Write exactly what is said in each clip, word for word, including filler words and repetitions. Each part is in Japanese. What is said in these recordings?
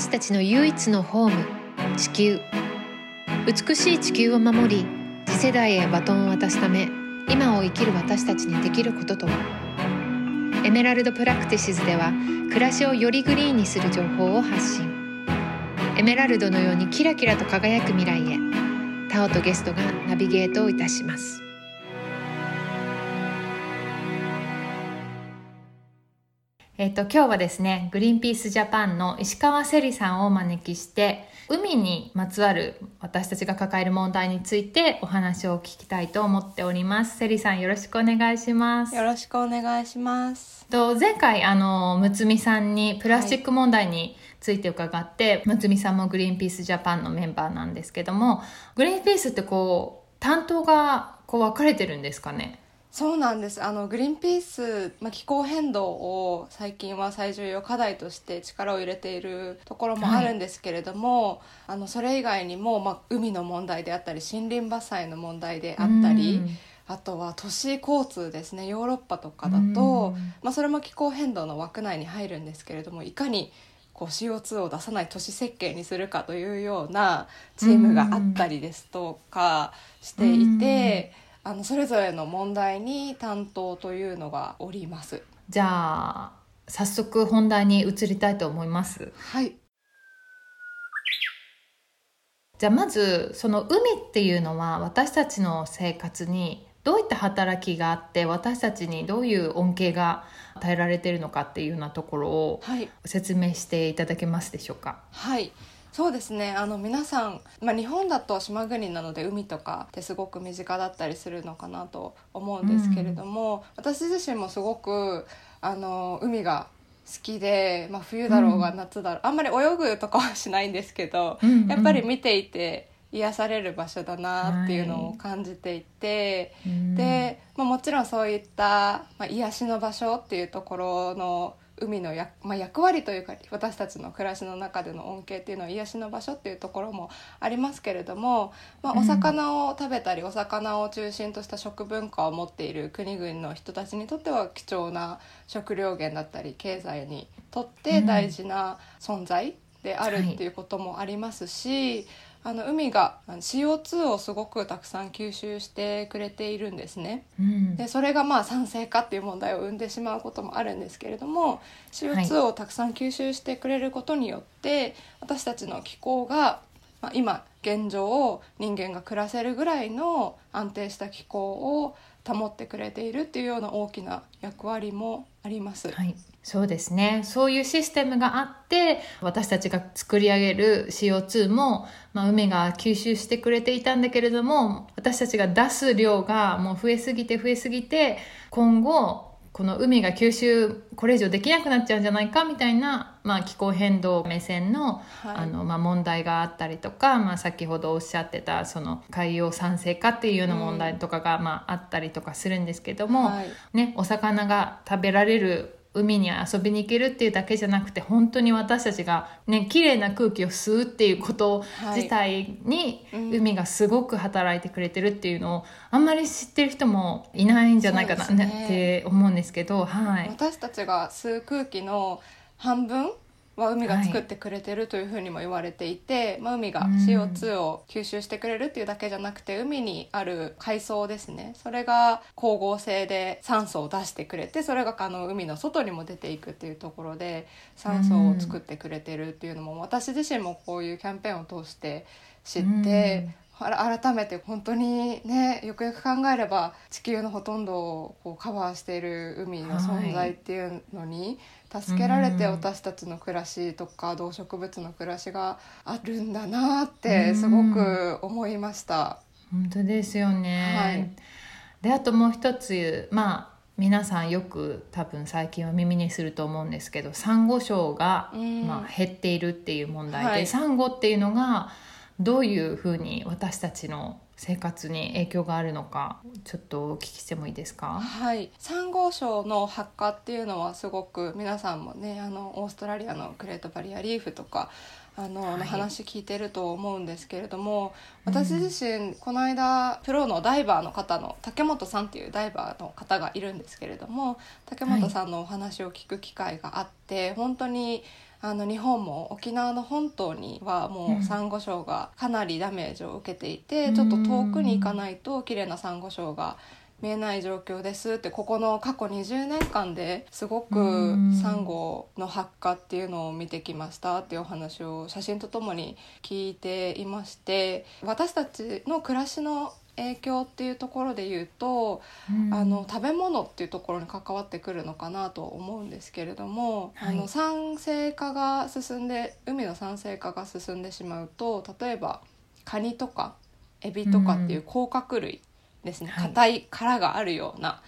私たちの唯一のホーム、地球。美しい地球を守り、次世代へバトンを渡すため、今を生きる私たちにできることとは。エメラルドプラクティシズでは、暮らしをよりグリーンにする情報を発信。エメラルドのようにキラキラと輝く未来へ、タオとゲストがナビゲートをいたします。えっと、今日はですね、グリーンピースジャパンの石川せりさんをお招きして、海にまつわる私たちが抱える問題についてお話を聞きたいと思っております。せりさん、よろしくお願いします。よろしくお願いします。と前回、あの、むつみさんにプラスチック問題について伺って、はい、むつみさんもグリーンピースジャパンのメンバーなんですけども、グリーンピースってこう、担当がこう分かれてるんですかね？そうなんです。あのグリーンピース、まあ、気候変動を最近は最重要課題として力を入れているところもあるんですけれども、はい、あのそれ以外にも、まあ、海の問題であったり森林伐採の問題であったり、あとは都市交通ですね。ヨーロッパとかだと、まあ、それも気候変動の枠内に入るんですけれども、いかにこう シーオーツー を出さない都市設計にするかというようなチームがあったりですとかしていて、あのそれぞれの問題に担当というのがおります。じゃあ早速本題に移りたいと思います。はい。じゃあまずその海っていうのは私たちの生活にどういった働きがあって、私たちにどういう恩恵が与えられているのかっていうようなところを説明していただけますでしょうか？はい、そうですね。あの皆さん、まあ、日本だと島国なので海とかってすごく身近だったりするのかなと思うんですけれども、うん、私自身もすごくあの海が好きで、まあ、冬だろうが夏だろう、うん、あんまり泳ぐとかはしないんですけど、うんうん、やっぱり見ていて癒される場所だなっていうのを感じていて、はい、で、まあ、もちろんそういった、まあ、癒しの場所っていうところの海のや、まあ、役割というか私たちの暮らしの中での恩恵っていうのは癒しの場所っていうところもありますけれども、まあ、お魚を食べたりお魚を中心とした食文化を持っている国々の人たちにとっては貴重な食料源だったり経済にとって大事な存在であるっていうこともありますし、あの海が シーオーツー をすごくたくさん吸収してくれているんですね、うん、でそれがまあ酸性化っていう問題を生んでしまうこともあるんですけれども、 シーオーツー をたくさん吸収してくれることによって、はい、私たちの気候が、まあ、今現状を人間が暮らせるぐらいの安定した気候を保ってくれているっていうような大きな役割もあります、はい、そうですね。そういうシステムがあって私たちが作り上げる シーオーツー も、まあ、海が吸収してくれていたんだけれども、私たちが出す量がもう増えすぎて増えすぎて、今後この海が吸収これ以上できなくなっちゃうんじゃないかみたいな、まあ、気候変動目線 の,、はい、あのまあ、問題があったりとか、まあ、先ほどおっしゃってたその海洋酸性化っていうような問題とかが、まあ、あったりとかするんですけども、はい、ね、お魚が食べられる海に遊びに行けるっていうだけじゃなくて、本当に私たちがね、綺麗な空気を吸うっていうこと自体に、はい、うん、海がすごく働いてくれてるっていうのをあんまり知ってる人もいないんじゃないかな、ね、って思うんですけど、はい、私たちが吸う空気の半分は海が作ってくれてるというふうにも言われていて、はい、まあ、海が シーオーツー を吸収してくれるっていうだけじゃなくて、海にある海藻ですね、それが光合成で酸素を出してくれて、それがあの海の外にも出ていくっていうところで酸素を作ってくれてるっていうのも、うん、私自身もこういうキャンペーンを通して知って、うん、改めて本当にね、よくよく考えれば地球のほとんどをこうカバーしている海の存在っていうのに、はい、助けられて私たちの暮らしとか動植物の暮らしがあるんだなってすごく思いました。本当ですよね、はい、であともう一つ、まあ、皆さんよく多分最近は耳にすると思うんですけど、サンゴ礁が、まあ、減っているっていう問題で、はい、サンゴっていうのがどういうふうに私たちの生活に影響があるのか、ちょっとお聞きしてもいいですか？はい、サンゴ礁の白化っていうのはすごく皆さんもね、あのオーストラリアのグレートバリアリーフとかあの、はい、話聞いてると思うんですけれども、私自身この間プロのダイバーの方の竹本さんっていうダイバーの方がいるんですけれども、竹本さんのお話を聞く機会があって、はい、本当にあの日本も沖縄の本島にはもうサンゴ礁がかなりダメージを受けていて、うん、ちょっと遠くに行かないと綺麗なサンゴ礁が見えない状況ですって、ここの過去にじゅうねんかんですごくサンゴの白化っていうのを見てきましたっていうお話を写真とともに聞いていまして、私たちの暮らしの影響っていうところで言うと、うん、あの食べ物っていうところに関わってくるのかなと思うんですけれども、はい、あの酸性化が進んで海の酸性化が進んでしまうと、例えばカニとかエビとかっていう甲殻類ですね、硬、うん、い殻があるような、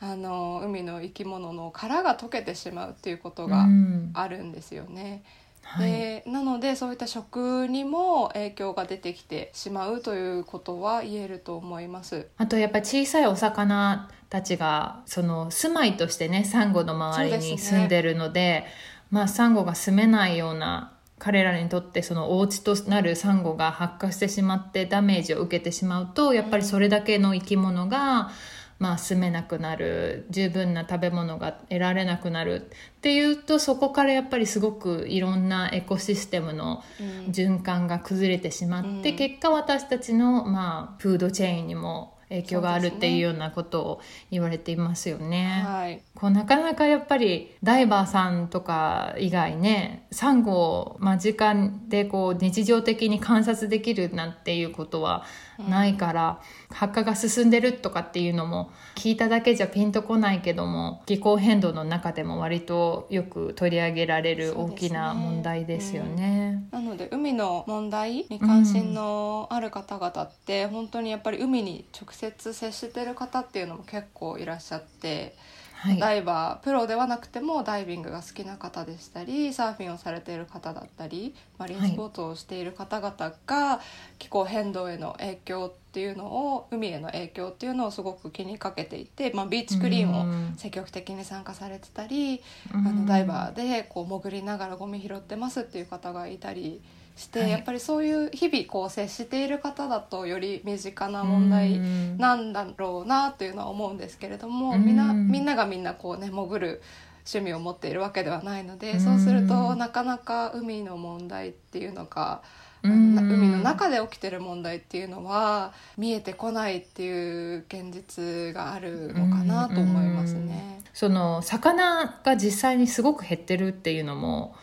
はい、あの海の生き物の殻が溶けてしまうっていうことがあるんですよね、うん、でなのでそういった食にも影響が出てきてしまうということは言えると思います。あとやっぱり小さいお魚たちがその住まいとしてね、サンゴの周りに住んでるの で, で、ね、まあ、サンゴが住めないような彼らにとってそのお家となるサンゴが白化してしまってダメージを受けてしまうと、やっぱりそれだけの生き物がまあ、住めなくなる、十分な食べ物が得られなくなるっていうと、そこからやっぱりすごくいろんなエコシステムの循環が崩れてしまって、うん、結果私たちの、まあ、フードチェーンにも影響があるっていうようなことを言われていますよね。はい、こうなかなかやっぱりダイバーさんとか以外ね、サンゴを間近でこう日常的に観察できるなんていうことはないから、うん、白化が進んでるとかっていうのも聞いただけじゃピンとこないけども、気候変動の中でも割とよく取り上げられる大きな問題ですよね。うん、なので海の問題に関心のある方々って、うん、本当にやっぱり海に直接直接接してる方っていうのも結構いらっしゃって、はい、ダイバープロではなくてもダイビングが好きな方でしたり、サーフィンをされている方だったり、マリンスポーツをしている方々が気候変動への影響っていうのを、海への影響っていうのをすごく気にかけていて、まあ、ビーチクリーンを積極的に参加されてたり、あのダイバーでこう潜りながらゴミ拾ってますっていう方がいたりして、はい、やっぱりそういう日々こう接している方だとより身近な問題なんだろうなというのは思うんですけれども、みんな、みんながみんなこうね、潜る趣味を持っているわけではないので、そうするとなかなか海の問題っていうのか、海の中で起きてる問題っていうのは見えてこないっていう現実があるのかなと思いますね。その魚が実際にすごく減ってるっていうのも、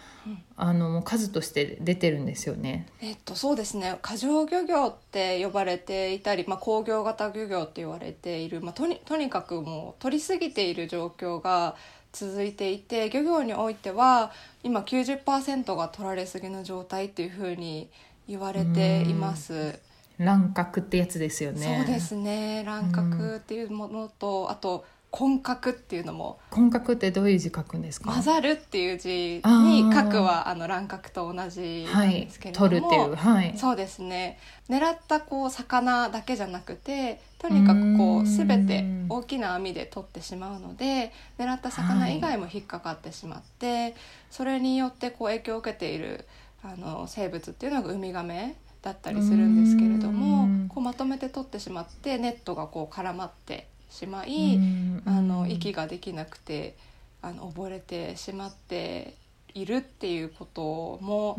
あの数として出てるんですよね。えっと、そうですね、過剰漁業って呼ばれていたり、まあ、工業型漁業って言われている、まあ、とに、とにかくもう取りすぎている状況が続いていて、漁業においては今 きゅうじゅっパーセント が取られすぎの状態っていう風に言われています。乱獲ってやつですよね。そうですね、乱獲っていうものと、あと混獲っていうのも。混獲ってどういう字書くんですか？混ざるっていう字に書くはあの乱獲と同じなんですけれども、はい、取るっていう、はい、そうですね、狙ったこう魚だけじゃなくて、とにかくこう全て大きな網で取ってしまうので、狙った魚以外も引っかかってしまって、はい、それによってこう影響を受けているあの生物っていうのがウミガメだったりするんですけれども、こうまとめて取ってしまって、ネットがこう絡まってしまい、あの息ができなくてあの溺れてしまっているっていうことも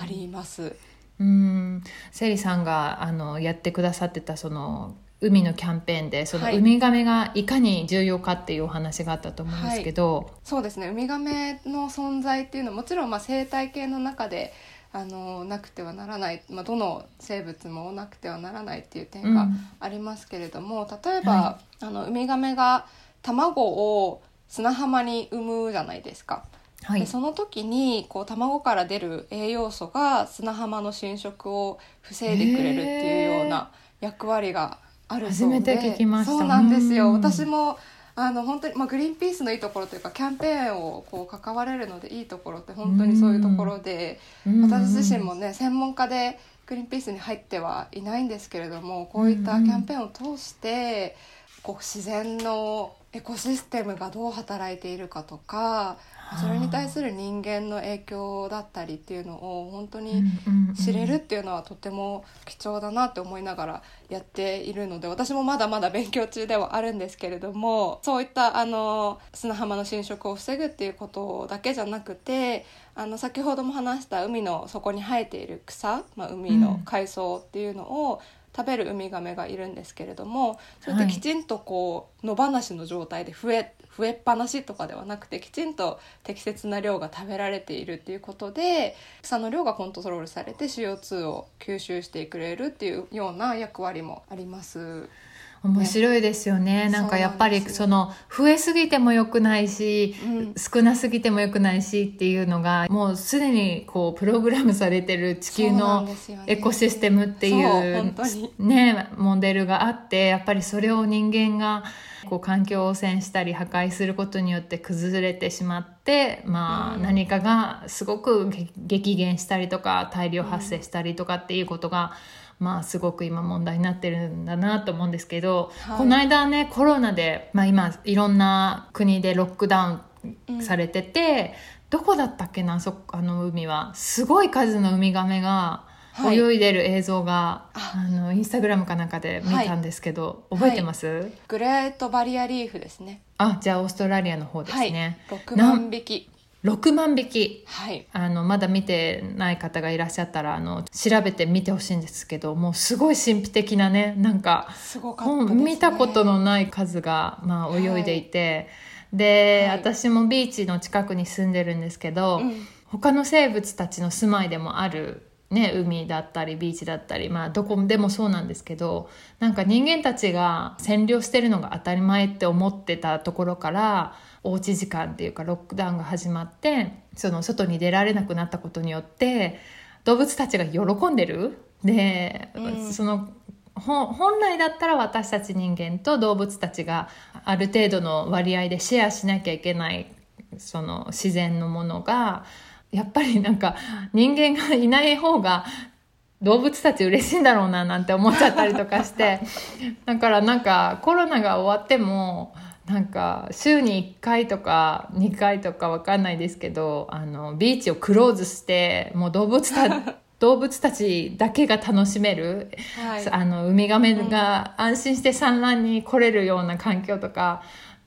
あります。うん、セリさんがあのやってくださってたその海のキャンペーンで、そのウミガメがいかに重要かっていうお話があったと思うんですけど、はいはい、そうですね、ウミガメの存在っていうのはもちろんまあ生態系の中であのなくてはならない、まあ、どの生物もなくてはならないっていう点がありますけれども、うん、例えば、はい、あのウミガメが卵を砂浜に産むじゃないですか、はい、でその時にこう卵から出る栄養素が砂浜の浸食を防いでくれるっていうような役割があるそうで、初めて聞きました。そうなんですよ、私もあの本当に、まあ、グリーンピースのいいところというか、キャンペーンをこう関われるのでいいところって本当にそういうところで、私自身もね、専門家でグリーンピースに入ってはいないんですけれども、こういったキャンペーンを通してこう自然のエコシステムがどう働いているかとか、それに対する人間の影響だったりっていうのを本当に知れるっていうのはとても貴重だなって思いながらやっているので、私もまだまだ勉強中ではあるんですけれども、そういったあの砂浜の浸食を防ぐっていうことだけじゃなくて、あの先ほども話した海の底に生えている草、まあ、海の海藻っていうのを食べるウミガメがいるんですけれども、それってきちんとこう野放しの状態で増え、増えっぱなしとかではなくて、きちんと適切な量が食べられているっていうことで、草の量がコントロールされて シーオーツー を吸収してくれるっていうような役割もあります。面白いですよね。なんかやっぱりその増えすぎても良くないし、うん、少なすぎても良くないしっていうのがもうすでにこうプログラムされてる地球のエコシステムっていうね、モデルがあって、やっぱりそれを人間がこう環境を汚染したり破壊することによって崩れてしまって、まあ、何かがすごく激減したりとか大量発生したりとかっていうことが、まあ、すごく今問題になってるんだなと思うんですけど、はい、この間ねコロナで、まあ、今いろんな国でロックダウンされてて、うん、どこだったっけな、そあの海はすごい数のウミガメが泳いでる映像が、はい、あのインスタグラムかなんかで見たんですけど、はい、覚えてます、はい、グレートバリアリーフですね。あ、じゃあオーストラリアの方ですね、はい、ろくまんびきろくまんびき、はい、あのまだ見てない方がいらっしゃったらあの調べてみてほしいんですけど、もうすごい神秘的なね、なんか、すごかったですね、見たことのない数が、まあ、泳いでいて、はい、で、はい、私もビーチの近くに住んでるんですけど、うん、他の生物たちの住まいでもあるね、海だったりビーチだったり、まあ、どこでもそうなんですけど、なんか人間たちが占領してるのが当たり前って思ってたところから、おうち時間っていうかロックダウンが始まって、その外に出られなくなったことによって動物たちが喜んでる。で、うん、その本来だったら私たち人間と動物たちがある程度の割合でシェアしなきゃいけないその自然のものが、やっぱりなんか人間がいない方が動物たち嬉しいんだろうななんて思っちゃったりとかしてだからなんかコロナが終わってもなんか週にいっかいとかにかいとか分かんないですけど、あのビーチをクローズしてもう動物た動物たちだけが楽しめる、はい、あのウミガメが安心して産卵に来れるような環境とか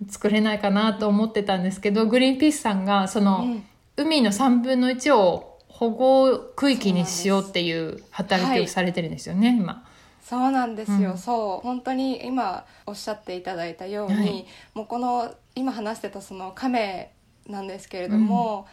作れないかなと思ってたんですけど、グリーンピースさんがその、うん、海のさんぶんのいちを保護区域にしようっていう働きをされてるんですよね、はい、今。そうなんですよ、うん、そう本当に今おっしゃっていただいたように、はい、もうこの今話してたそのカメなんですけれども、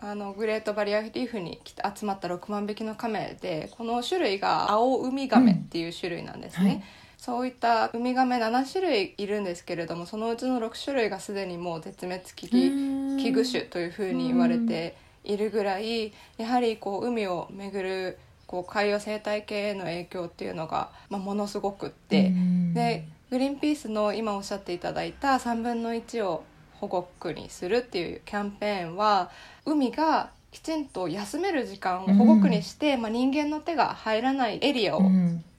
うん、あのグレートバリアリーフに集まったろくまんびきのカメで、この種類がアオウミガメっていう種類なんですね、うん、はい、そういったウミガメななしゅるいいるんですけれども、そのうちのろくしゅるいがすでにもう絶滅危機、危惧種というふうに言われているぐらい、やはりこう海を巡るこう海洋生態系への影響っていうのが、まあ、ものすごくって、でグリーンピースの今おっしゃっていただいたさんぶんのいちを保護区にするっていうキャンペーンは、海がきちんと休める時間を保護区にして、まあ、人間の手が入らないエリアを、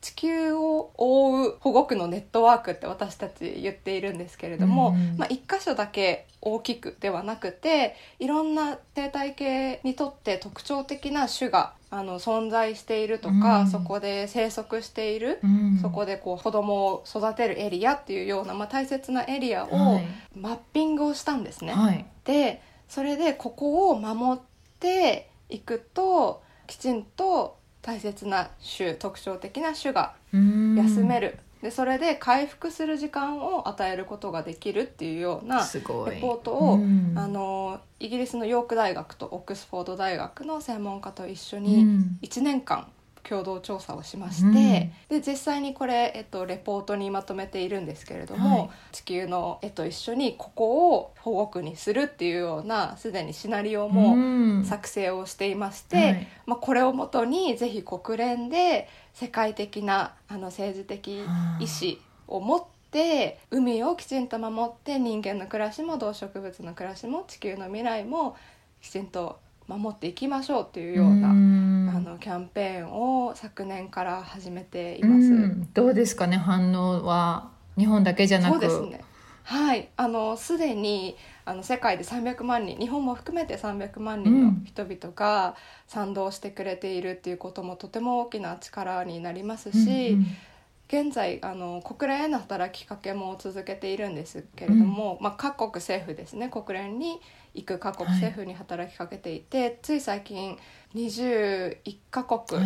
地球を覆う保護区のネットワークって私たち言っているんですけれども、うん、まあ、一箇所だけ大きくではなくて、いろんな生態系にとって特徴的な種があの存在しているとか、うん、そこで生息している、うん、そこでこう子供を育てるエリアっていうような、まあ、大切なエリアをマッピングをしたんですね、はい、でそれでここを守っていくと、きちんと大切な種、特徴的な種が休める、でそれで回復する時間を与えることができるっていうようなレポートを、あのイギリスのヨーク大学とオックスフォード大学の専門家と一緒にいちねんかん共同調査をしまして、うん、で実際にこれ、えっと、レポートにまとめているんですけれども、はい、地球の絵と一緒にここを保護区にするっていうようなすでにシナリオも作成をしていまして、うん、はい、まあ、これをもとにぜひ国連で世界的なあの政治的意思を持ってで海をきちんと守って、人間の暮らしも動植物の暮らしも地球の未来もきちんと守っていきましょうというような、うーん、あのキャンペーンを昨年から始めています。うん、どうですかね、反応は日本だけじゃなく。そうですね、はい、あのすでにあの世界でさんびゃくまんにん、日本も含めてさんびゃくまんにんの人々が賛同してくれているっていうこともとても大きな力になりますし、うんうん、現在あの国連への働きかけも続けているんですけれども、うんまあ、各国政府ですね、国連に行く各国政府に働きかけていて、はい、つい最近にじゅういっかこく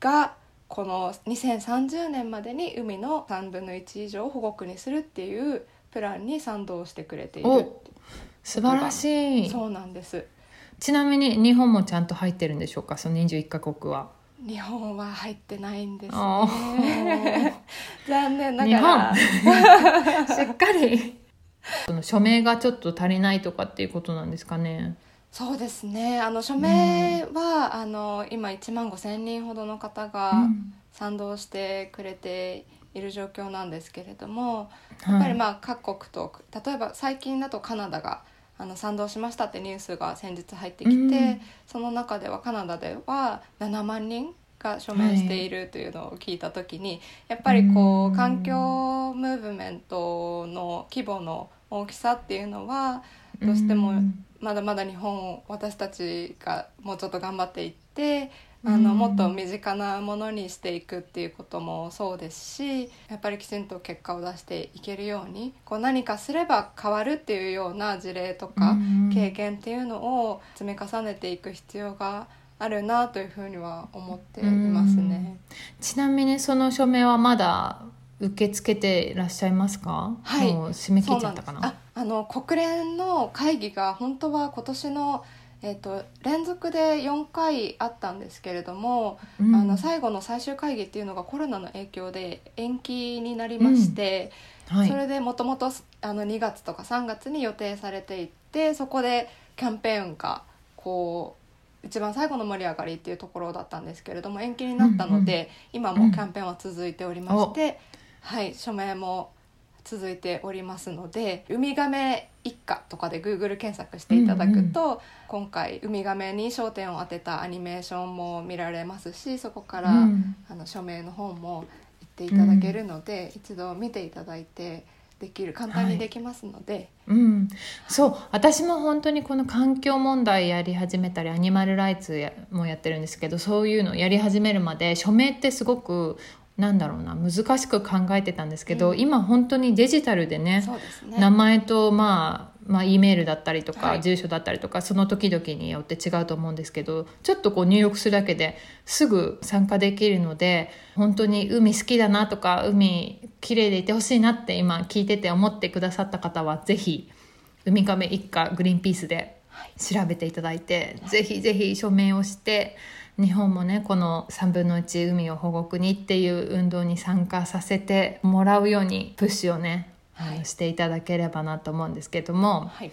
がこのにせんさんじゅうねんまでに海のさんぶんのいち以上を保護区にするっていうプランに賛同してくれているっていう。素晴らしい。そうなんです。ちなみに日本もちゃんと入ってるんでしょうか、そのにじゅういっかこくは。日本は入ってないんですね残念ながら日本しっかりその署名がちょっと足りないとかっていうことなんですかね。そうですね、あの署名は、うん、あの今いちまんごせんにんほどの方が賛同してくれている状況なんですけれども、うん、やっぱりまあ各国と、例えば最近だとカナダがあの賛同しましたってニュースが先日入ってきて、うん、その中ではカナダではななまんにんが署名しているというのを聞いたときに、はい、やっぱりこう環境ムーブメントの規模の大きさっていうのはどうしてもまだまだ日本、私たちがもうちょっと頑張っていってあのもっと身近なものにしていくっていうこともそうですし、やっぱりきちんと結果を出していけるようにこう何かすれば変わるっていうような事例とか経験っていうのを積み重ねていく必要があるなというふうには思っていますね。ちなみにその署名はまだ受け付けていらっしゃいますか。はい、もう締め切っちゃったか な, な あ, あの国連の会議が本当は今年のえーと、連続でよんかいあったんですけれども、うん、あの最後の最終会議っていうのがコロナの影響で延期になりまして、うんはい、それでもともとにがつとかさんがつに予定されていて、そこでキャンペーンがこう一番最後の盛り上がりっていうところだったんですけれども延期になったので、うんうん、今もキャンペーンは続いておりまして、うんはい、署名も続いておりますので、ウミガメ一家とかで Google 検索していただくと、うんうん、今回ウミガメに焦点を当てたアニメーションも見られますし、そこから、うん、あの署名の方も行っていただけるので、うん、一度見ていただいてできる、簡単にできますので、はいうん、そう私も本当にこの環境問題やり始めたりアニマルライツやもやってるんですけど、そういうのやり始めるまで署名ってすごくなんだろうな難しく考えてたんですけど、うん、今本当にデジタルで ね, そうですね名前と、まあまあ、E メールだったりとか、はい、住所だったりとかその時々によって違うと思うんですけど、ちょっとこう入力するだけですぐ参加できるので、本当に海好きだなとか海きれいでいてほしいなって今聞いてて思ってくださった方はぜひウミガメ一家グリーンピースで調べていただいて、はい、ぜひぜひ署名をして日本もねこのさんぶんのいち海を保護区にっていう運動に参加させてもらうようにプッシュをね、はい、あのしていただければなと思うんですけども、はい、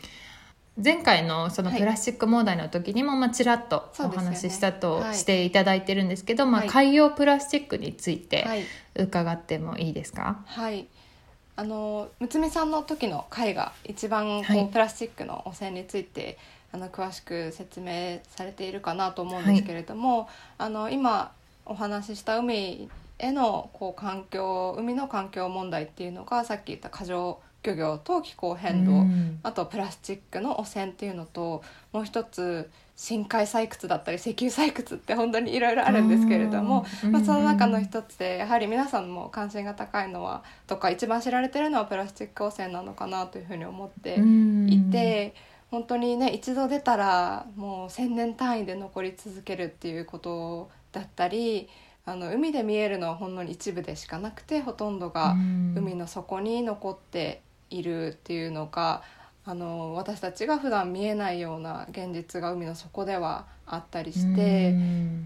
前回のそのプラスチック問題の時にもまあちらっとお話ししたとしていただいてるんですけど、はい、まあ、海洋プラスチックについて伺ってもいいですか。はい、はい、あのむつみさんの時の回が一番こう、はい、プラスチックの汚染についてあの詳しく説明されているかなと思うんですけれども、はい、あの今お話しした海へのこう環境海の環境問題っていうのがさっき言った過剰漁業と気候変動、うん、あとプラスチックの汚染っていうのと、もう一つ深海採掘だったり石油採掘って本当にいろいろあるんですけれども、あ、まあ、その中の一つでやはり皆さんも関心が高いのはとか一番知られてるのはプラスチック汚染なのかなというふうに思っていて、うん本当にね一度出たらもう千年単位で残り続けるっていうことだったり、あの海で見えるのはほんの一部でしかなくてほとんどが海の底に残っているっていうのが、あの私たちが普段見えないような現実が海の底ではあったりして、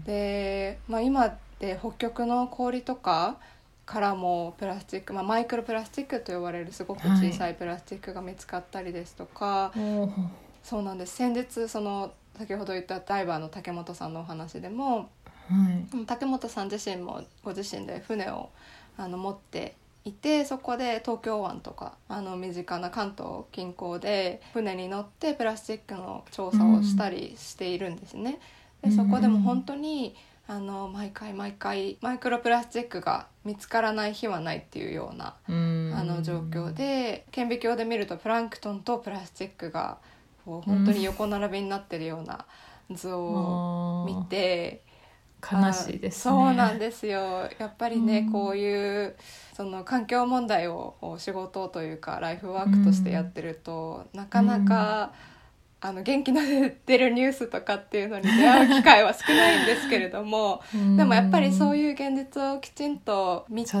で、まあ、今って北極の氷とかからもプラスチック、まあ、マイクロプラスチックと呼ばれるすごく小さいプラスチックが見つかったりですとか、はい、そうなんです。先日その先ほど言ったダイバーの竹本さんのお話でも、はい、竹本さん自身もご自身で船をあの持っていて、そこで東京湾とかあの身近な関東近郊で船に乗ってプラスチックの調査をしたりしているんですね。でそこでも本当にあの毎回毎回マイクロプラスチックが見つからない日はないっていうような、ああの状況で、顕微鏡で見るとプランクトンとプラスチックがこう本当に横並びになってるような図を見て、うん、悲しいですね。そうなんですよ。やっぱりね、うん、こういうその環境問題を仕事というかライフワークとしてやってると、うん、なかなか、うん、あの元気の出るニュースとかっていうのに出会う機会は少ないんですけれどもでもやっぱりそういう現実をきちんと見て で,、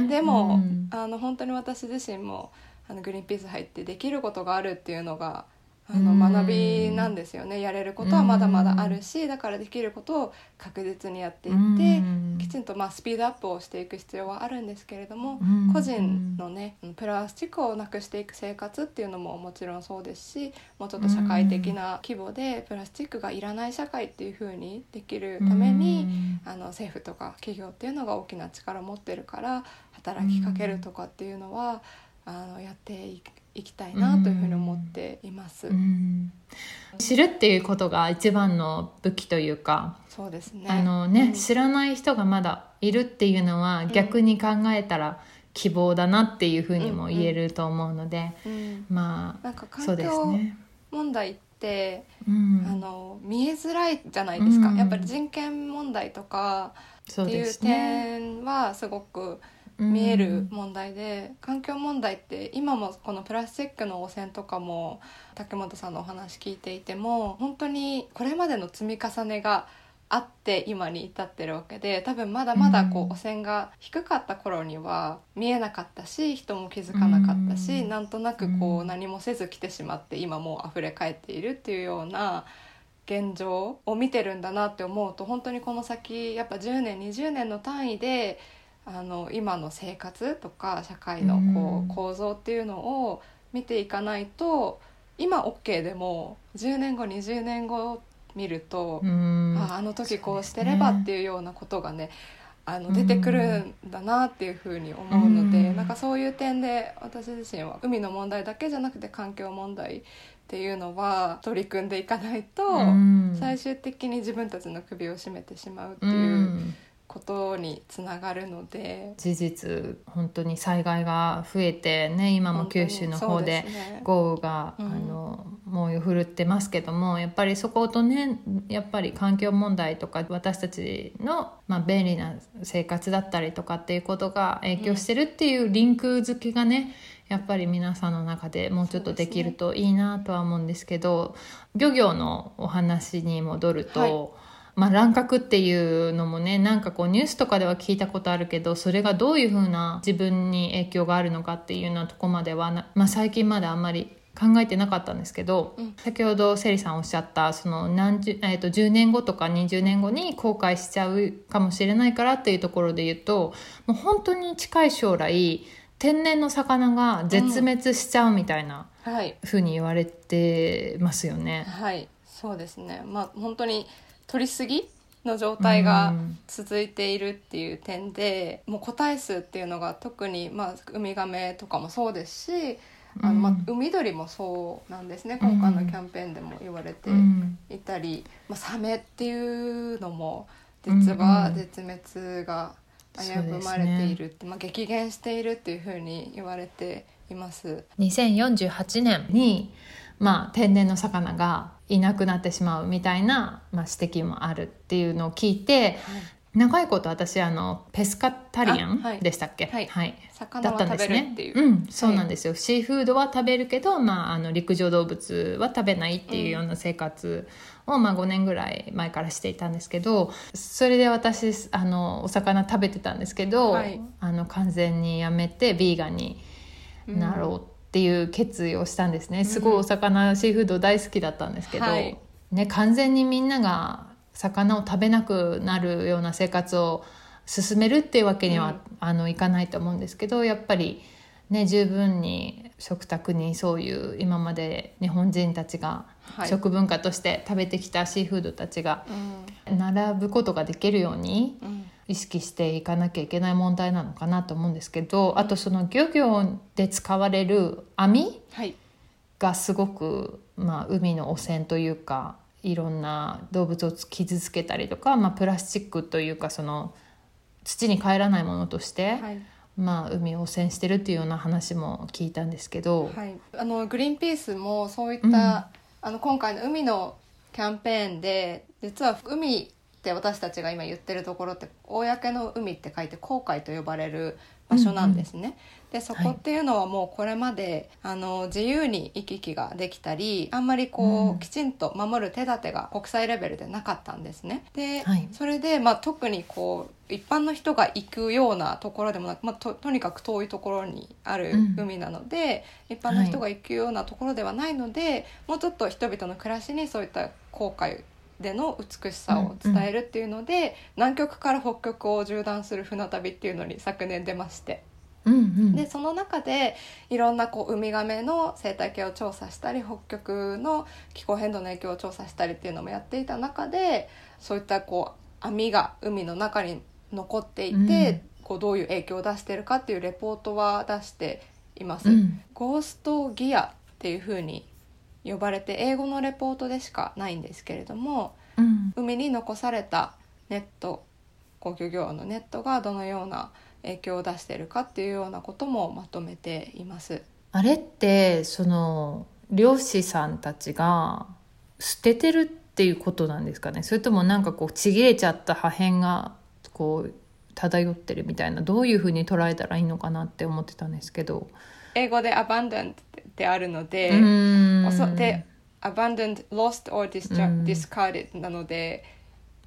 ね、でも、うん、あの本当に私自身もあのグリーンピース入ってできることがあるっていうのがあの学びなんですよね。やれることはまだまだあるし、だからできることを確実にやっていってきちんとまあスピードアップをしていく必要はあるんですけれども、個人のねプラスチックをなくしていく生活っていうのももちろんそうですし、もうちょっと社会的な規模でプラスチックがいらない社会っていう風にできるためにあの政府とか企業っていうのが大きな力を持ってるから、働きかけるとかっていうのはあのやっていく行きたいなというふうに思っています、うんうん、知るっていうことが一番の武器というか、そうですね、あのね、うん、知らない人がまだいるっていうのは逆に考えたら希望だなっていうふうにも言えると思うので、うんうん、まあそうですね、問題って、うん、あの見えづらいじゃないですか、うん、やっぱり人権問題とかっていう点はすごく見える問題で、環境問題って今もこのプラスチックの汚染とかも竹本さんのお話聞いていても本当にこれまでの積み重ねがあって今に至ってるわけで、多分まだまだこう汚染が低かった頃には見えなかったし、人も気づかなかったし、なんとなくこう何もせず来てしまって今もう溢れ返っているっていうような現状を見てるんだなって思うと、本当にこの先やっぱじゅうねんにじゅうねんの単位であの今の生活とか社会のこう構造っていうのを見ていかないと、今 OK でもじゅうねんごにじゅうねんご見ると、あ, あの時こうしてればっていうようなことがね、あの出てくるんだなっていうふうに思うので、なんかそういう点で私自身は海の問題だけじゃなくて環境問題っていうのは取り組んでいかないと最終的に自分たちの首を絞めてしまうっていうことにつながるので、事実本当に災害が増えてね、今も九州の方で豪雨が、ね、うん、あの猛威を振るってますけども、やっぱりそことね、やっぱり環境問題とか私たちの、まあ、便利な生活だったりとかっていうことが影響してるっていうリンク付けがね、やっぱり皆さんの中でもうちょっとできるといいなとは思うんですけど、ね、漁業のお話に戻ると、はい、まあ、乱獲っていうのもね、なんかこうニュースとかでは聞いたことあるけど、それがどういう風な自分に影響があるのかっていうようなとこまではな、まあ、最近まであんまり考えてなかったんですけど、うん、先ほどセリさんおっしゃったその何十、えー、とじゅうねんごとかにじゅうねんごに後悔しちゃうかもしれないからっていうところで言うと、もう本当に近い将来天然の魚が絶滅しちゃうみたいな風に言われてますよね、うん、はい、はい、そうですね、まあ、本当に取りすぎの状態が続いているっていう点で、うん、もう個体数っていうのが特に、まあ、ウミガメとかもそうですし、あの、まあ、海鳥もそうなんですね、うん、今回のキャンペーンでも言われていたり、うん、まあ、サメっていうのも実は絶滅が危ぶまれているって、うん、まあ、激減しているっていうふうに言われています。にせんよんじゅうはちねんに、まあ、天然の魚がいなくなってしまうみたいな、まあ、指摘もあるっていうのを聞いて、はい、長いこと私あのペスカタリアンでしたっけ、はいはい、魚は食べるっていう、うん、そうなんですよ、はい、シーフードは食べるけど、まあ、あの陸上動物は食べないっていうような生活を、うん、まあ、ごねんぐらい前からしていたんですけど、それで私あのお魚食べてたんですけど、はい、あの完全にやめてビーガンになろうって、うんっていう決意をしたんですね。すごいお魚、うん、シーフード大好きだったんですけど、はい、ね、完全にみんなが魚を食べなくなるような生活を進めるっていうわけには、うん、あのいかないと思うんですけど、やっぱりね、十分に食卓にそういう今まで日本人たちが食文化として食べてきたシーフードたちが並ぶことができるように、うんうん、意識していかなきゃいけない問題なのかなと思うんですけど、あとその漁業で使われる網がすごく、まあ、海の汚染というか、いろんな動物を傷つけたりとか、まあ、プラスチックというかその土に帰らないものとして、はい、まあ、海を汚染してるっていうような話も聞いたんですけど、はい、あのグリーンピースもそういった、うん、あの今回の海のキャンペーンで、実は海って私たちが今言ってるところって公の海って書いて公海と呼ばれる場所なんですね、うんうん、でそこっていうのはもうこれまで、はい、あの自由に行き来ができたり、あんまりこう、うん、きちんと守る手立てが国際レベルでなかったんですね。で、はい、それで、まあ、特にこう一般の人が行くようなところでもなく、まあ、と, とにかく遠いところにある海なので、うん、一般の人が行くようなところではないので、はい、もうちょっと人々の暮らしにそういった航海での美しさを伝えるっていうので、うんうん、南極から北極を縦断する船旅っていうのに昨年出まして、うんうん、でその中でいろんなこうウミガメの生態系を調査したり、北極の気候変動の影響を調査したりっていうのもやっていた中で、そういったこう網が海の中に残っていて、うん、こうどういう影響を出しているかっていうレポートは出しています、うん、ゴーストギアっていう風に呼ばれて、英語のレポートでしかないんですけれども、うん、海に残されたネット、航空業のネットがどのような影響を出しているかっていうようなこともまとめています。あれってその漁師さんたちが捨ててるっていうことなんですかね、それともなんかこうちぎれちゃった破片がこう漂ってるみたいな、どういうふうに捉えたらいいのかなって思ってたんですけど。英語で abandoned ってあるので、で abandoned, lost or discarded なので、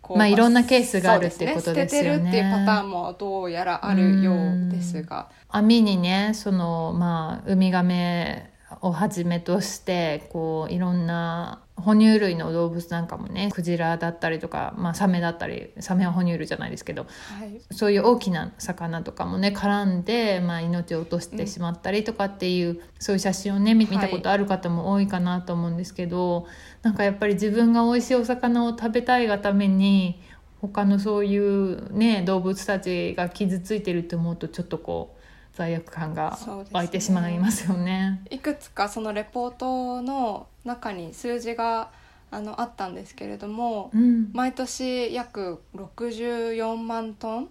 こう、まあ、いろんなケースがあるってことですよね。捨ててるっていうパターンもどうやらあるようですが、網にね、その、まあ、ウミガメをはじめとしてこういろんな哺乳類の動物なんかもね、クジラだったりとか、まあ、サメだったり、サメは哺乳類じゃないですけど、はい、そういう大きな魚とかもね絡んで、まあ、命を落としてしまったりとかっていう、うん、そういう写真をね見たことある方も多いかなと思うんですけど、はい、なんかやっぱり自分が美味しいお魚を食べたいがために他のそういう、ね、動物たちが傷ついてるって思うと、ちょっとこう罪悪感が湧いてしまいますよ ね, すねいくつかそのレポートの中に数字が あ, のあったんですけれども、うん、毎年約ろくじゅうよんまんトン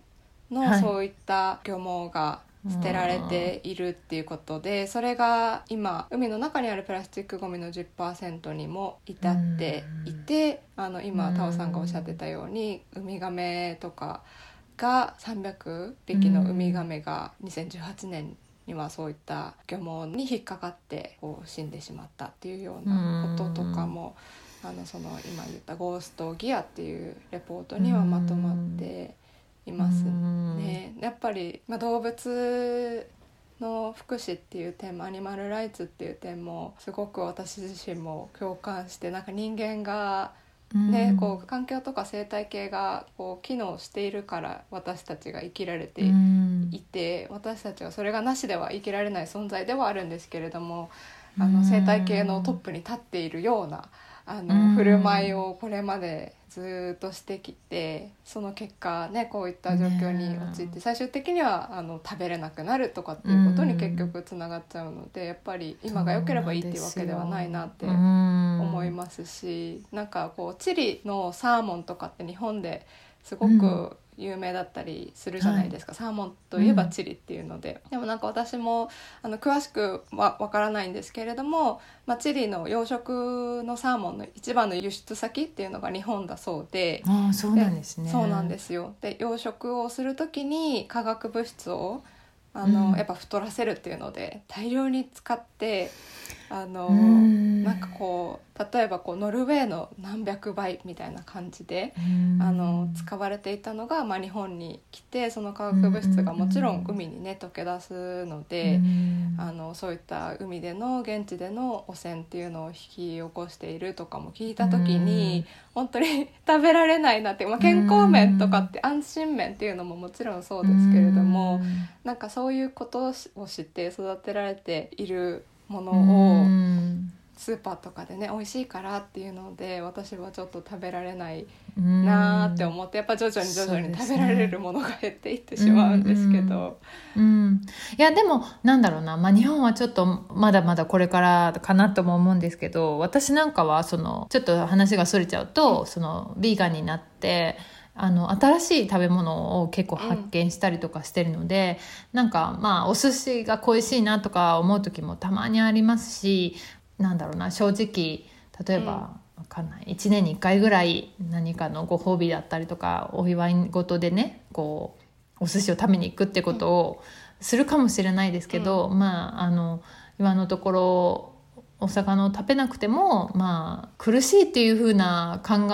のそういった漁網が捨てられているっていうことで、はい、それが今海の中にあるプラスチックゴミの じゅっパーセント にも至っていて、うん、あの今タオさんがおっしゃってたように、ウミガメとかがさんびゃくひきのウミガメがにせんじゅうはちねんにはそういった漁網に引っかかってこう死んでしまったっていうようなこととかも、あのその今言ったゴーストギアっていうレポートにはまとまっていますね。やっぱり、まあ、動物の福祉っていう点もアニマルライツっていう点もすごく私自身も共感して、なんか人間がね、こう環境とか生態系がこう機能しているから私たちが生きられていて、私たちはそれがなしでは生きられない存在ではあるんですけれども、あの生態系のトップに立っているようなあの振る舞いをこれまでずっとしてきて、その結果、ね、こういった状況に陥って最終的にはあの食べれなくなるとかっていうことに結局つながっちゃうので、やっぱり今が良ければいいっていうわけではないなって思いますし、なんかこうチリのサーモンとかって日本ですごく有名だったりするじゃないですか、うん、サーモンといえばチリっていうので、うん、でもなんか私もあの詳しくはわからないんですけれども、まあ、チリの養殖のサーモンの一番の輸出先っていうのが日本だそうで。ああ、そうなんですね。そうなんですよ。で、養殖をするときに化学物質をあの、うん、やっぱ太らせるっていうので大量に使って、あのなんかこう例えばこうノルウェーの何百倍みたいな感じであの使われていたのが、まあ、日本に来て、その化学物質がもちろん海にね溶け出すので、あのそういった海での現地での汚染っていうのを引き起こしているとかも聞いた時に、本当に食べられないなって、まあ、健康面とかって安心面っていうのももちろんそうですけれども、なんかそういうことを知って育てられているものをスーパーとかでね美味しいからっていうので私はちょっと食べられないなって思って、やっぱ徐々に徐々に食べられるものが減っていってしまうんですけど、うんうんうん、いやでもなんだろうな、まあ、日本はちょっとまだまだこれからかなとも思うんですけど、私なんかはそのちょっと話がそれちゃうと、そのビーガンになってあの新しい食べ物を結構発見したりとかしてるので、うん、なんかまあお寿司が恋しいなとか思う時もたまにありますし、なんだろうな、正直例えば、うん、わかんないいちねんにいっかいぐらい何かのご褒美だったりとかお祝い事でねこうお寿司を食べに行くってことをするかもしれないですけど、うん、まああの今のところお魚を食べなくても、まあ、苦しいっていう風な考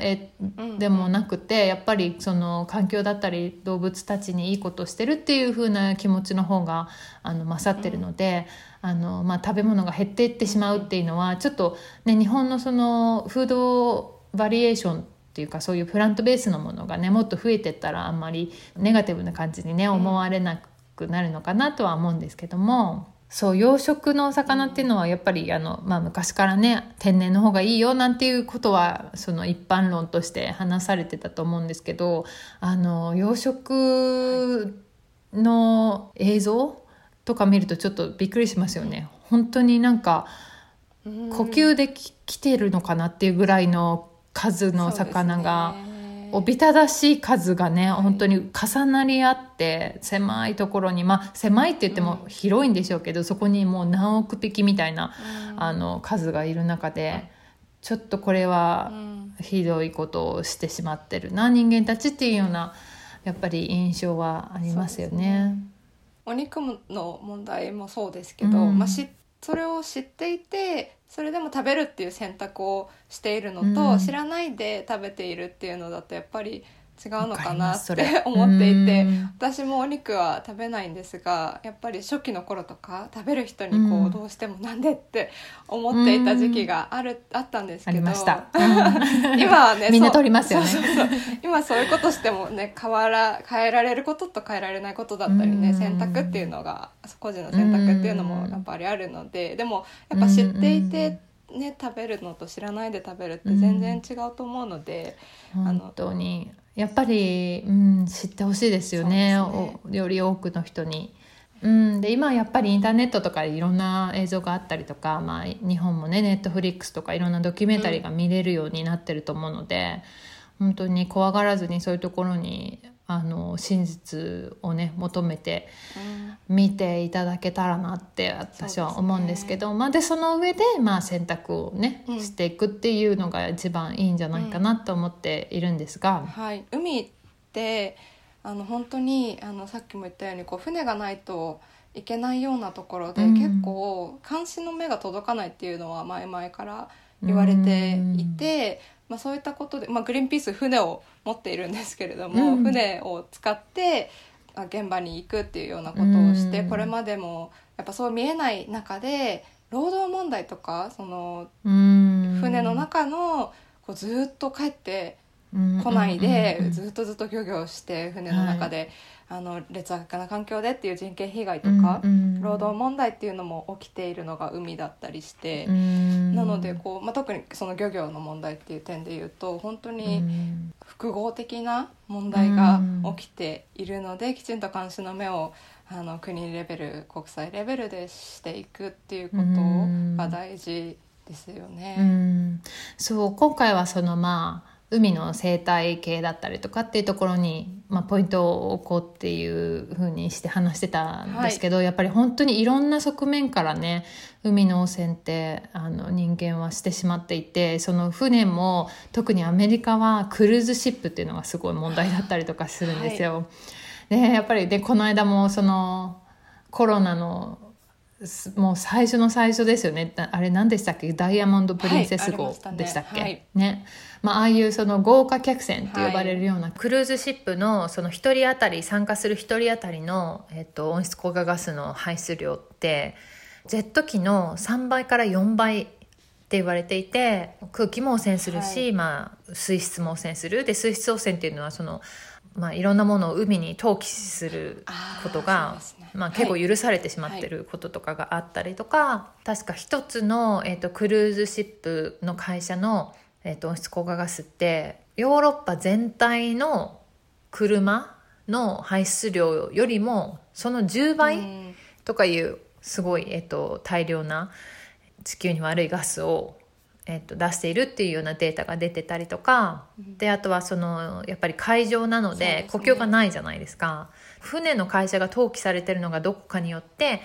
えでもなくて、うんうん、やっぱりその環境だったり動物たちにいいことしてるっていう風な気持ちの方があの勝ってるので、うんあのまあ、食べ物が減っていってしまうっていうのはちょっと、ね、日本のそのフードバリエーションっていうかそういうプラントベースのものがねもっと増えてったらあんまりネガティブな感じにね思われなくなるのかなとは思うんですけども、そう養殖のお魚っていうのはやっぱりあの、まあ、昔からね天然の方がいいよなんていうことはその一般論として話されてたと思うんですけど、あの養殖の映像とか見るとちょっとびっくりしますよね。本当になんか呼吸できてるのかなっていうぐらいの数の魚が、おびただしい数がね本当に重なり合って狭いところに、まあ狭いって言っても広いんでしょうけど、そこにもう何億匹みたいなあの数がいる中で、ちょっとこれはひどいことをしてしまってるな人間たちっていうようなやっぱり印象はありますよね。お肉の問題もそうですけど、うんまあ、しそれを知っていてそれでも食べるっていう選択をしているのと、うん、知らないで食べているっていうのだとやっぱり違うのかなって思っていて、うん、私もお肉は食べないんですが、やっぱり初期の頃とか食べる人にこうどうしてもなんでって思っていた時期がある、うん、あったんですけど、ありました、うん、今はねみんな取りますよね。そうそうそう、今そういうことしてもね変わら変えられることと変えられないことだったりね、うん、選択っていうのが個人の選択っていうのもやっぱりあるので、でもやっぱ知っていて、うんね、食べるのと知らないで食べるって全然違うと思うので、うん、あの本当にやっぱり、うん、知ってほしいですよ ね, ですね、より多くの人に、うん、で今やっぱりインターネットとかいろんな映像があったりとか、まあ、日本もねネットフリックスとかいろんなドキュメンタリーが見れるようになってると思うので、うん、本当に怖がらずにそういうところにあの真実をね求めて見ていただけたらなって私は思うんですけど、うん そ, ねまあ、でその上で、まあ、選択をね、うん、していくっていうのが一番いいんじゃないかなと思っているんですが、うんはい、海ってあの本当にあのさっきも言ったようにこう船がないといけないようなところで、うん、結構監視の目が届かないっていうのは前々から言われていて、うんまあ、そういったことで、まあ、グリーンピース船を持っているんですけれども、うん、船を使って現場に行くっていうようなことをして、うん、これまでもやっぱそう見えない中で労働問題とかその、うん、船の中のこうずっと帰って来ないで、うん、ずっとずっと漁業して船の中で、はい、あの劣悪な環境でっていう人権被害とか、うん、労働問題っていうのも起きているのが海だったりして、うん、なのでこう、まあ、特にその漁業の問題っていう点で言うと本当に複合的な問題が起きているので、うん、きちんと監視の目をあの国レベル国際レベルでしていくっていうことが大事ですよね、うん、そう今回はそのまあ海の生態系だったりとかっていうところに、まあ、ポイントを置こうっていう風にして話してたんですけど、はい、やっぱり本当にいろんな側面からね海の汚染ってあの人間はしてしまっていて、その船も特にアメリカはクルーズシップっていうのがすごい問題だったりとかするんですよ、はい、でやっぱりでこの間もそのコロナのもう最初の最初ですよね、あれ何でしたっけ、ダイヤモンドプリンセス号でしたっけ、はい あ, ねはいねまあ、ああいうその豪華客船って呼ばれるような、はい、クルーズシップのその一人当たり参加する一人当たりの、えっと、温室効果ガスの排出量ってジェット機のさんばいからよんばいって言われていて、空気も汚染するし、はいまあ、水質も汚染するで水質汚染っていうのはそのまあ、いろんなものを海に投棄することが、ねまあ、結構許されてしまってることとかがあったりとか、はい、確か一つの、えーと、クルーズシップの会社の、えーと、温室効果ガスってヨーロッパ全体の車の排出量よりもそのじゅうばいとかいうすごい、えーと、大量な地球に悪いガスをえっと、出しているっていうようなデータが出てたりとか、うん、であとはそのやっぱり海上なので国境がないじゃないですか。船の会社が登記されてるのがどこかによって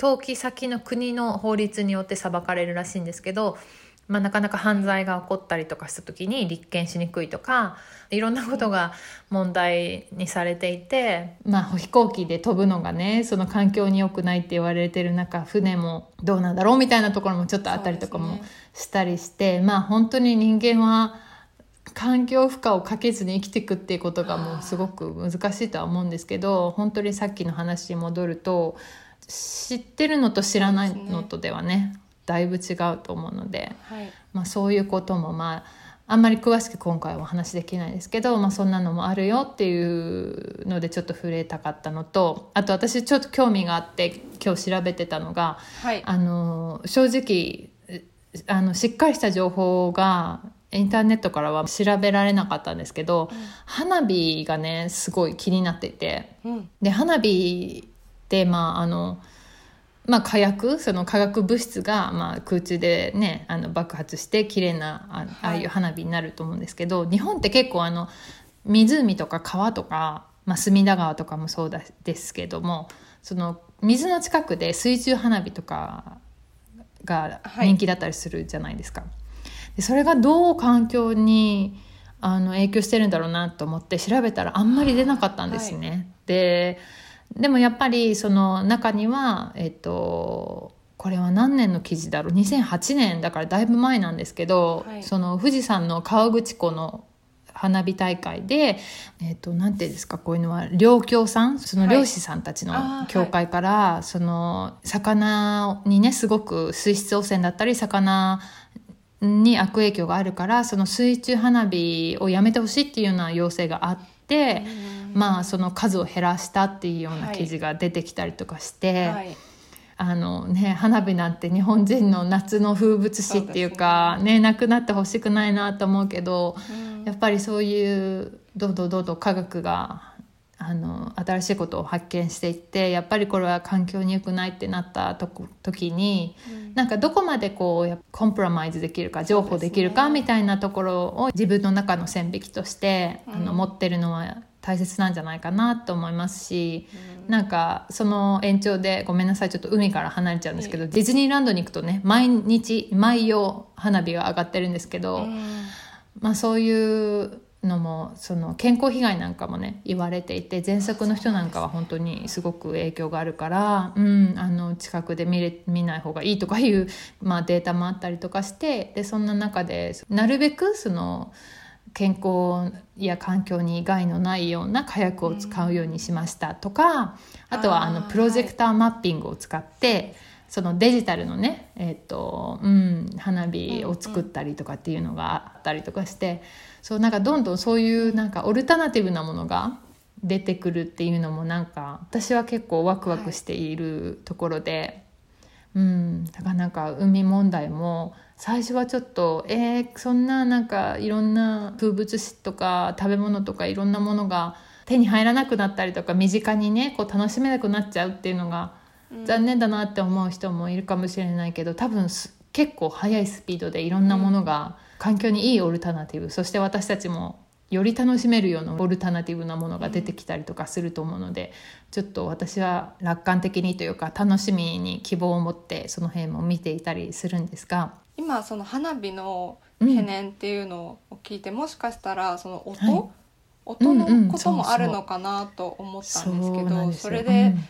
登記先の国の法律によって裁かれるらしいんですけど、まあ、なかなか犯罪が起こったりとかした時に立件しにくいとかいろんなことが問題にされていて、まあ、飛行機で飛ぶのがねその環境に良くないって言われてる中船もどうなんだろうみたいなところもちょっとあったりとかもしたりして、ねまあ、本当に人間は環境負荷をかけずに生きていくっていうことがもうすごく難しいとは思うんですけど、本当にさっきの話に戻ると知ってるのと知らないのとではねだいぶ違うと思うので、はいまあ、そういうことも、まあ、あんまり詳しく今回はお話できないですけど、まあ、そんなのもあるよっていうのでちょっと触れたかったのと、あと私ちょっと興味があって今日調べてたのが、はい、あの正直あのしっかりした情報がインターネットからは調べられなかったんですけど、うん、花火がねすごい気になっていて、うん、で花火ってまああのまあ、火薬その化学物質がまあ空中で、ね、あの爆発して綺麗な あ, ああいう花火になると思うんですけど、はい、日本って結構あの湖とか川とか、まあ、隅田川とかもそうだですけどもその水の近くで水中花火とかが人気だったりするじゃないですか、はい、でそれがどう環境にあの影響してるんだろうなと思って調べたらあんまり出なかったんですね、はい、ででもやっぱりその中には、えっと、これは何年の記事だろうにせんはちねんだからだいぶ前なんですけど、はい、その富士山の河口湖の花火大会で、えっと、なんていうんですかこういうのは漁協さんその漁師さんたちの協会から、はい、その魚にねすごく水質汚染だったり魚に悪影響があるからその水中花火をやめてほしいっていうような要請があって、まあ、その数を減らしたっていうような記事が出てきたりとかして、はいはいあのね、花火なんて日本人の夏の風物詩っていうか、ねね、なくなってほしくないなと思うけど、うん、やっぱりそういうどんどんどんどん科学があの新しいことを発見していってやっぱりこれは環境に良くないってなったと時に、うん、なんかどこまでこうコンプラマイズできるか譲歩できるかみたいなところを自分の中の線引きとして、うん、あの持ってるのは大切なんじゃないかなと思いますし、うん、なんかその延長でごめんなさいちょっと海から離れちゃうんですけど、うん、ディズニーランドに行くとね毎日毎夜花火が上がってるんですけど、うん、まあそういうのもその健康被害なんかもね言われていて喘息の人なんかは本当にすごく影響があるから、うん、あの近くで 見れ、見ない方がいいとかいう、まあ、データもあったりとかしてでそんな中でなるべくその健康や環境に害のないような火薬を使うようにしましたとか、あとはあのプロジェクターマッピングを使ってそのデジタルのね、えーとうん、花火を作ったりとかっていうのがあったりとかして、うんうん、そうなんかどんどんそういうなんかオルタナティブなものが出てくるっていうのもなんか私は結構ワクワクしているところで、はい、うん、だからなんか海問題も最初はちょっとえー、そんななんかいろんな風物詩とか食べ物とかいろんなものが手に入らなくなったりとか身近にねこう楽しめなくなっちゃうっていうのが残念だなって思う人もいるかもしれないけど、多分結構速いスピードでいろんなものが環境にいいオルタナティブ、うん、そして私たちもより楽しめるようなオルタナティブなものが出てきたりとかすると思うので、ちょっと私は楽観的にというか楽しみに希望を持ってその辺も見ていたりするんですが、今その花火の懸念っていうのを聞いて、うん、もしかしたらその音、はい、音のこともあるのかなと思ったんですけど、うんうん、そうそう、そうなんですよ。それで、うん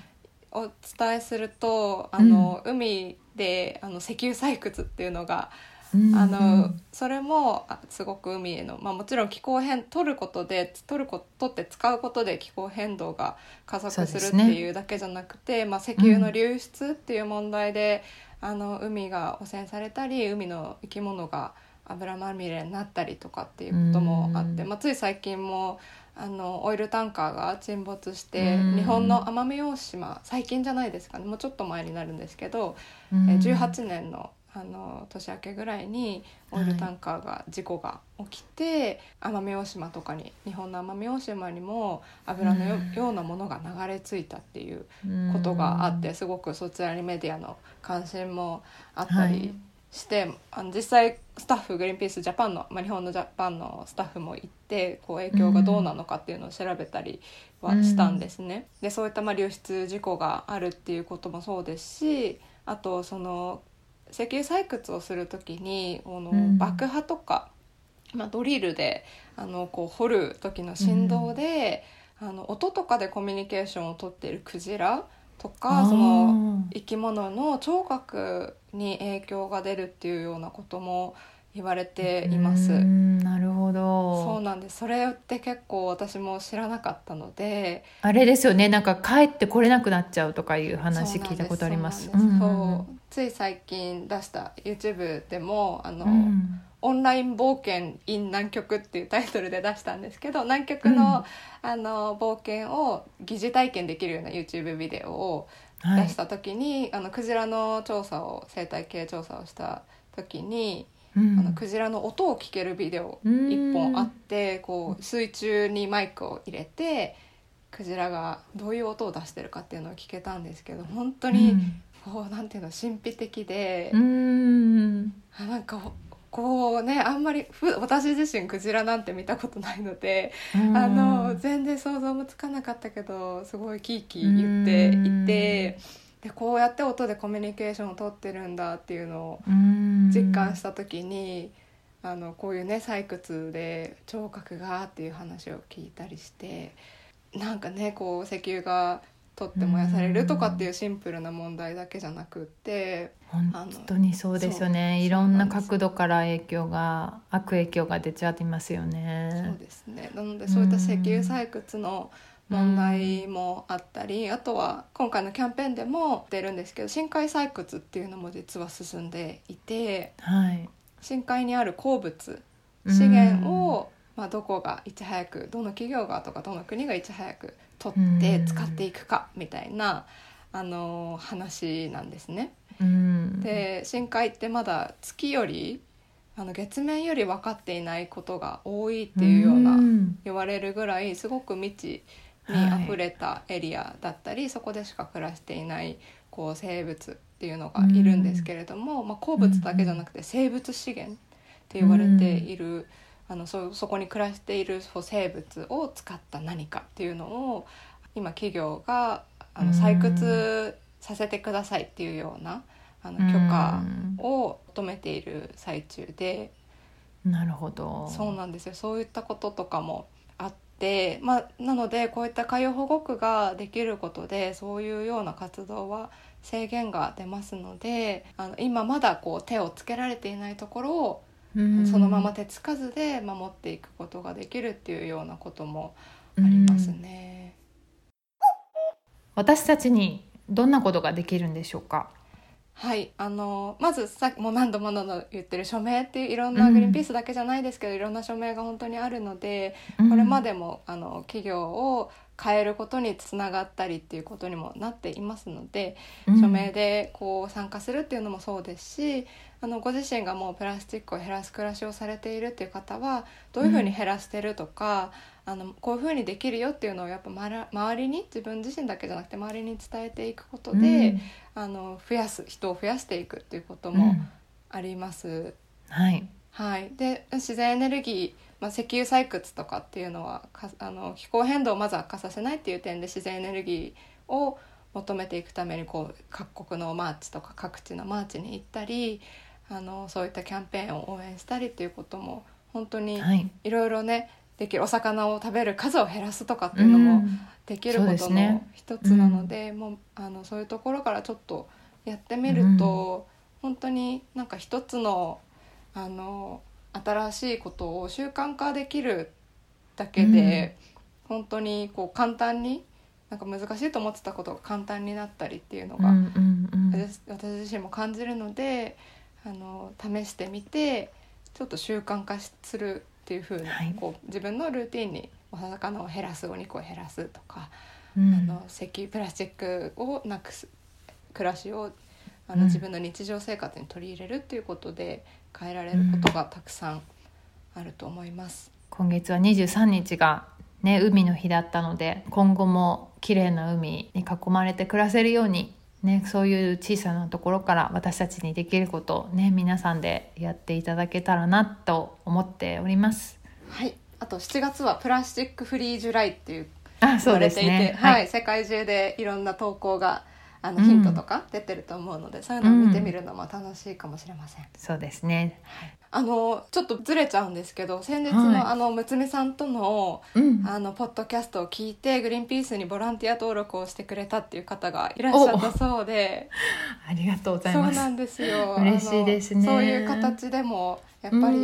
お伝えするとあの、うん、海であの石油採掘っていうのが、うん、あのそれもすごく海への、まあ、もちろん気候変取ることで取ること取って使うことで気候変動が加速するっていうだけじゃなくて、ねまあ、石油の流出っていう問題で、うん、あの海が汚染されたり海の生き物が油まみれになったりとかっていうこともあって、うんまあ、つい最近もあのオイルタンカーが沈没して日本の奄美大島、最近じゃないですかね、もうちょっと前になるんですけど、えじゅうはちねんの、あの年明けぐらいにオイルタンカーが事故が起きて、はい、奄美大島とかに日本の奄美大島にも油の よ,、うん、ようなものが流れ着いたっていうことがあって、うん、すごくそちらにメディアの関心もあったりして、はい、あの実際スタッフグリーンピースジャパンの、まあ、日本のジャパンのスタッフも行ってこう影響がどうなのかっていうのを調べたりはしたんですね、うん、でそういったまあ流出事故があるっていうこともそうですし、あとその石油採掘をするときにあの爆破とか、まあ、ドリルであのこう掘る時の振動で、うん、あの音とかでコミュニケーションをとっているクジラとかその生き物の聴覚に影響が出るっていうようなことも言われています。うん、なるほど。そうなんです。それって結構私も知らなかったので、あれですよね、なんか帰ってこれなくなっちゃうとかいう話聞いたことあります。つい最近出した YouTube でもあの、うん、オンライン冒険 in 南極っていうタイトルで出したんですけど、南極 の,、うん、あの冒険を疑似体験できるような YouTube ビデオを出した時に、はい、あのクジラの調査を生態系調査をした時に、うん、あのクジラの音を聞けるビデオいっぽんあって、こう水中にマイクを入れてクジラがどういう音を出してるかっていうのを聞けたんですけど、本当にこうなんていうの、神秘的で、うん、なんかこうね、あんまりふ私自身クジラなんて見たことないので、うん、あの全然想像もつかなかったけど、すごいキーキー言っていて、うん、でこうやって音でコミュニケーションを取ってるんだっていうのを、うん実感した時に、あのこういうね採掘で聴覚がっていう話を聞いたりして、なんかねこう石油が取って燃やされるとかっていうシンプルな問題だけじゃなくって、本当にそうですよね。いろんな角度から影響が悪影響が出ちゃってますよね。そうですね。なのでそういった石油採掘の問題もあったり、あとは今回のキャンペーンでも出るんですけど、深海採掘っていうのも実は進んでいて、はい、深海にある鉱物資源を、まあ、どこがいち早く、どの企業がとかどの国がいち早く取って使っていくかみたいな、あの話なんですね。で深海ってまだ月よりあの月面より分かっていないことが多いっていうような言われるぐらい、すごく未知に溢れたエリアだったり、はい、そこでしか暮らしていないこう生物っていうのがいるんですけれども、うんまあ、鉱物だけじゃなくて生物資源って言われている、うん、あの そ, そこに暮らしている生物を使った何かっていうのを今企業があの採掘させてくださいっていうようなあの許可を求めている最中で、うん、なるほど。そうなんですよ。そういったこととかもあってでまあ、なのでこういった海洋保護区ができることで、そういうような活動は制限が出ますので、あの今まだこう手をつけられていないところをそのまま手つかずで守っていくことができるっていうようなこともありますね。私たちにどんなことができるんでしょうか。はい、あのまずさもう何度も何度も言ってる署名っていう、いろんなグリーンピースだけじゃないですけど、うん、いろんな署名が本当にあるので、これまでもあの企業を変えることにつながったりっていうことにもなっていますので、署名でこう参加するっていうのもそうですし、あのご自身がもうプラスチックを減らす暮らしをされているっていう方はどういうふうに減らしてるとか、あのこういうふうにできるよっていうのをやっぱ、ま、周りに自分自身だけじゃなくて周りに伝えていくことで、うん、あの増やす人を増やしていくっていうこともあります。うん、はい、はい、で自然エネルギー、まあ、石油採掘とかっていうのはあの気候変動をまず悪化させないっていう点で自然エネルギーを求めていくためにこう各国のマーチとか各地のマーチに行ったり、あのそういったキャンペーンを応援したりっていうことも本当にいろいろね、はい、できるお魚を食べる数を減らすとかっていうのもできることの一つなので、うん、もうあのそういうところからちょっとやってみると、うん、本当になんか一つのあの新しいことを習慣化できるだけで、うん、本当にこう簡単になんか難しいと思ってたことが簡単になったりっていうのが、うんうんうん、私, 私自身も感じるので、あの試してみてちょっと習慣化するっっていう風な、はい、こう自分のルーティンにお魚を減らす、お肉を減らすとか、うん、あの石油プラスチックをなくす暮らしをあの自分の日常生活に取り入れるっていうことで変えられることがたくさんあると思います、うん、今月はにじゅうさんにちが、ね、海の日だったので、今後も綺麗な海に囲まれて暮らせるように、ね、そういう小さなところから私たちにできることを、ね、皆さんでやっていただけたらなと思っております、はい、あとしちがつはプラスチックフリージュライっていう言われていて、ね、はいはい、世界中でいろんな投稿があのヒントとか出てると思うので、うん、そういうのを見てみるのも楽しいかもしれません、うん、そうですね、はい、あのちょっとずれちゃうんですけど、先日の、はい、あのむつみさんと の,、うん、あのポッドキャストを聞いてグリーンピースにボランティア登録をしてくれたっていう方がいらっしゃったそうでありがとうございます。そうなんですよ、嬉しいですね。そういう形でもやっぱり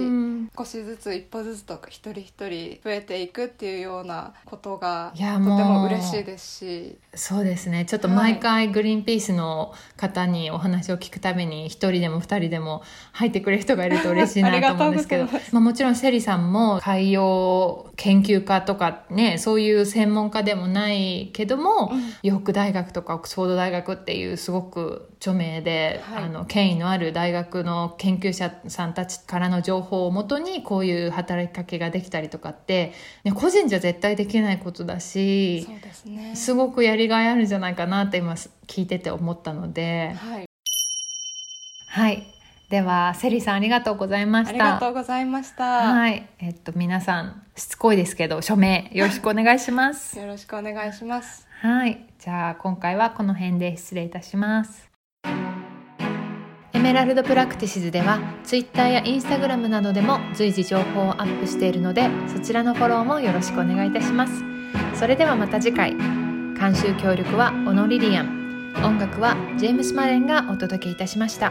少しずつ一歩ずつとか一人一人増えていくっていうようなことがとても嬉しいですし、そうですね、ちょっと毎回グリーンピースの方にお話を聞くために一人でも二人でも入ってくれる人がいると嬉しいなと思うんですけどまあもちろんセリさんも海洋研究家とかね、そういう専門家でもないけども、うん、ヨーク大学とかオックスフォード大学っていうすごく著名で、はい、あの権威のある大学の研究者さんたちからの情報をもとにこういう働きかけができたりとかって、ね、個人じゃ絶対できないことだし、そうですね、すごくやりがいあるんじゃないかなって今聞いてて思ったので、はい、はい、ではセリさんありがとうございました。ありがとうございました、はい、えっと、皆さんしつこいですけど署名よろしくお願いしますよろしくお願いします、はい、じゃあ今回はこの辺で失礼いたします。エメラルドプラクティシズでは Twitter や Instagram などでも随時情報をアップしているので、そちらのフォローもよろしくお願いいたします。それではまた次回。監修協力は小野リリアン、音楽はジェームス・マレンがお届けいたしました。